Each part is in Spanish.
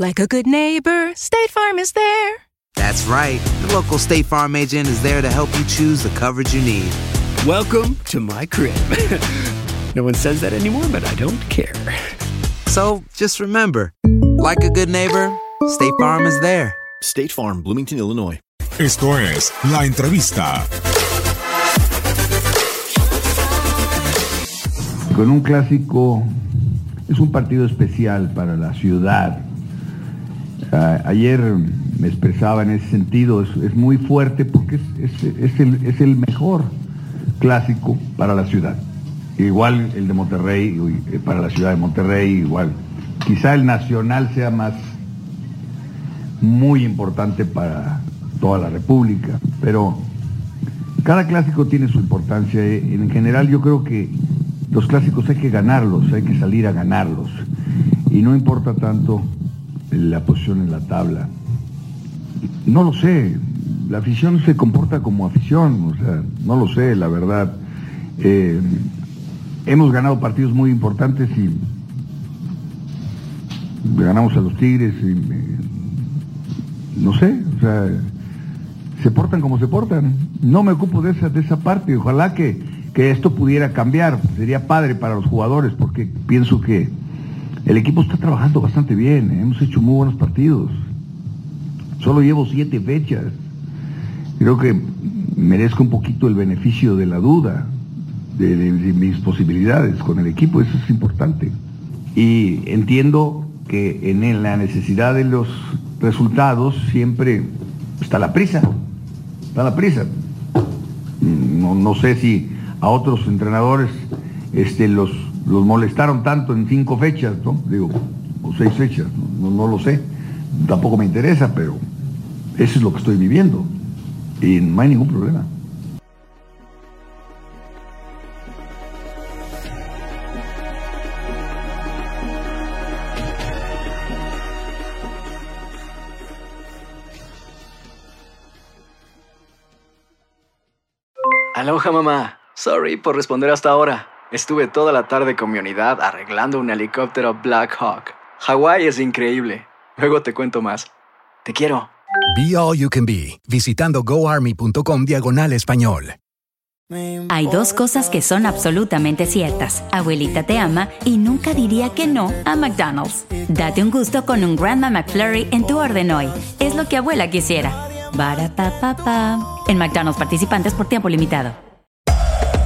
"Like a good neighbor, State Farm is there." That's right. The local State Farm agent is there to help you choose the coverage you need. Welcome to my crib. No one says that anymore, but I don't care. So just remember, like a good neighbor, State Farm is there. State Farm, Bloomington, Illinois. Esto es La Entrevista. Con un clásico, es un partido especial para la ciudad. Ayer me expresaba en ese sentido, es muy fuerte porque es el mejor clásico para la ciudad. Igual el de Monterrey, para la ciudad de Monterrey, igual. Quizá el nacional sea más muy importante para toda la República, pero cada clásico tiene su importancia. En general yo creo que los clásicos hay que ganarlos, hay que salir a ganarlos. Y no importa tanto la posición en la tabla. No lo sé, la afición se comporta como afición, o sea, no lo sé, la verdad. Hemos ganado partidos muy importantes y ganamos a los Tigres y no sé, o sea, se portan como se portan. No me ocupo de esa parte, ojalá que esto pudiera cambiar, sería padre para los jugadores, porque pienso que el equipo está trabajando bastante bien, hemos hecho muy buenos partidos. Solo llevo 7 fechas. Creo que merezco un poquito el beneficio de la duda, de mis posibilidades con el equipo, eso es importante. Y entiendo que en la necesidad de los resultados siempre está la prisa. No sé si a otros entrenadores los molestaron tanto en 5 fechas, ¿no? Digo, o 6 fechas, no lo sé. Tampoco me interesa, pero eso es lo que estoy viviendo. Y no hay ningún problema. Aloha, mamá. Sorry por responder hasta ahora. Estuve toda la tarde con mi unidad arreglando un helicóptero Black Hawk. Hawái es increíble. Luego te cuento más. Te quiero. Be All You Can Be. Visitando goarmy.com/español. Hay 2 cosas que son absolutamente ciertas. Abuelita te ama y nunca diría que no a McDonald's. Date un gusto con un Grandma McFlurry en tu orden hoy. Es lo que abuela quisiera. Barapapapa. En McDonald's participantes por tiempo limitado.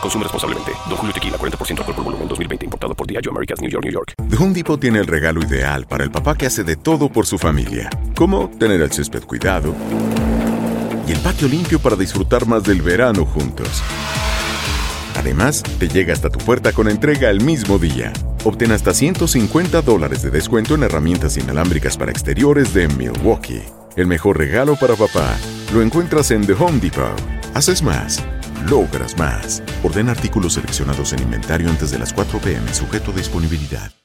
Consume responsablemente. Don Julio Tequila, 40% alcohol por volumen, 2020, importado por Diageo Americas, New York, New York. The Home Depot tiene el regalo ideal para el papá que hace de todo por su familia. Como tener el césped cuidado y el patio limpio para disfrutar más del verano juntos. Además, te llega hasta tu puerta con entrega el mismo día. Obtén hasta $150 de descuento en herramientas inalámbricas para exteriores de Milwaukee. El mejor regalo para papá lo encuentras en The Home Depot. Haces más, logras más. Ordena artículos seleccionados en inventario antes de las 4 p.m. sujeto a disponibilidad.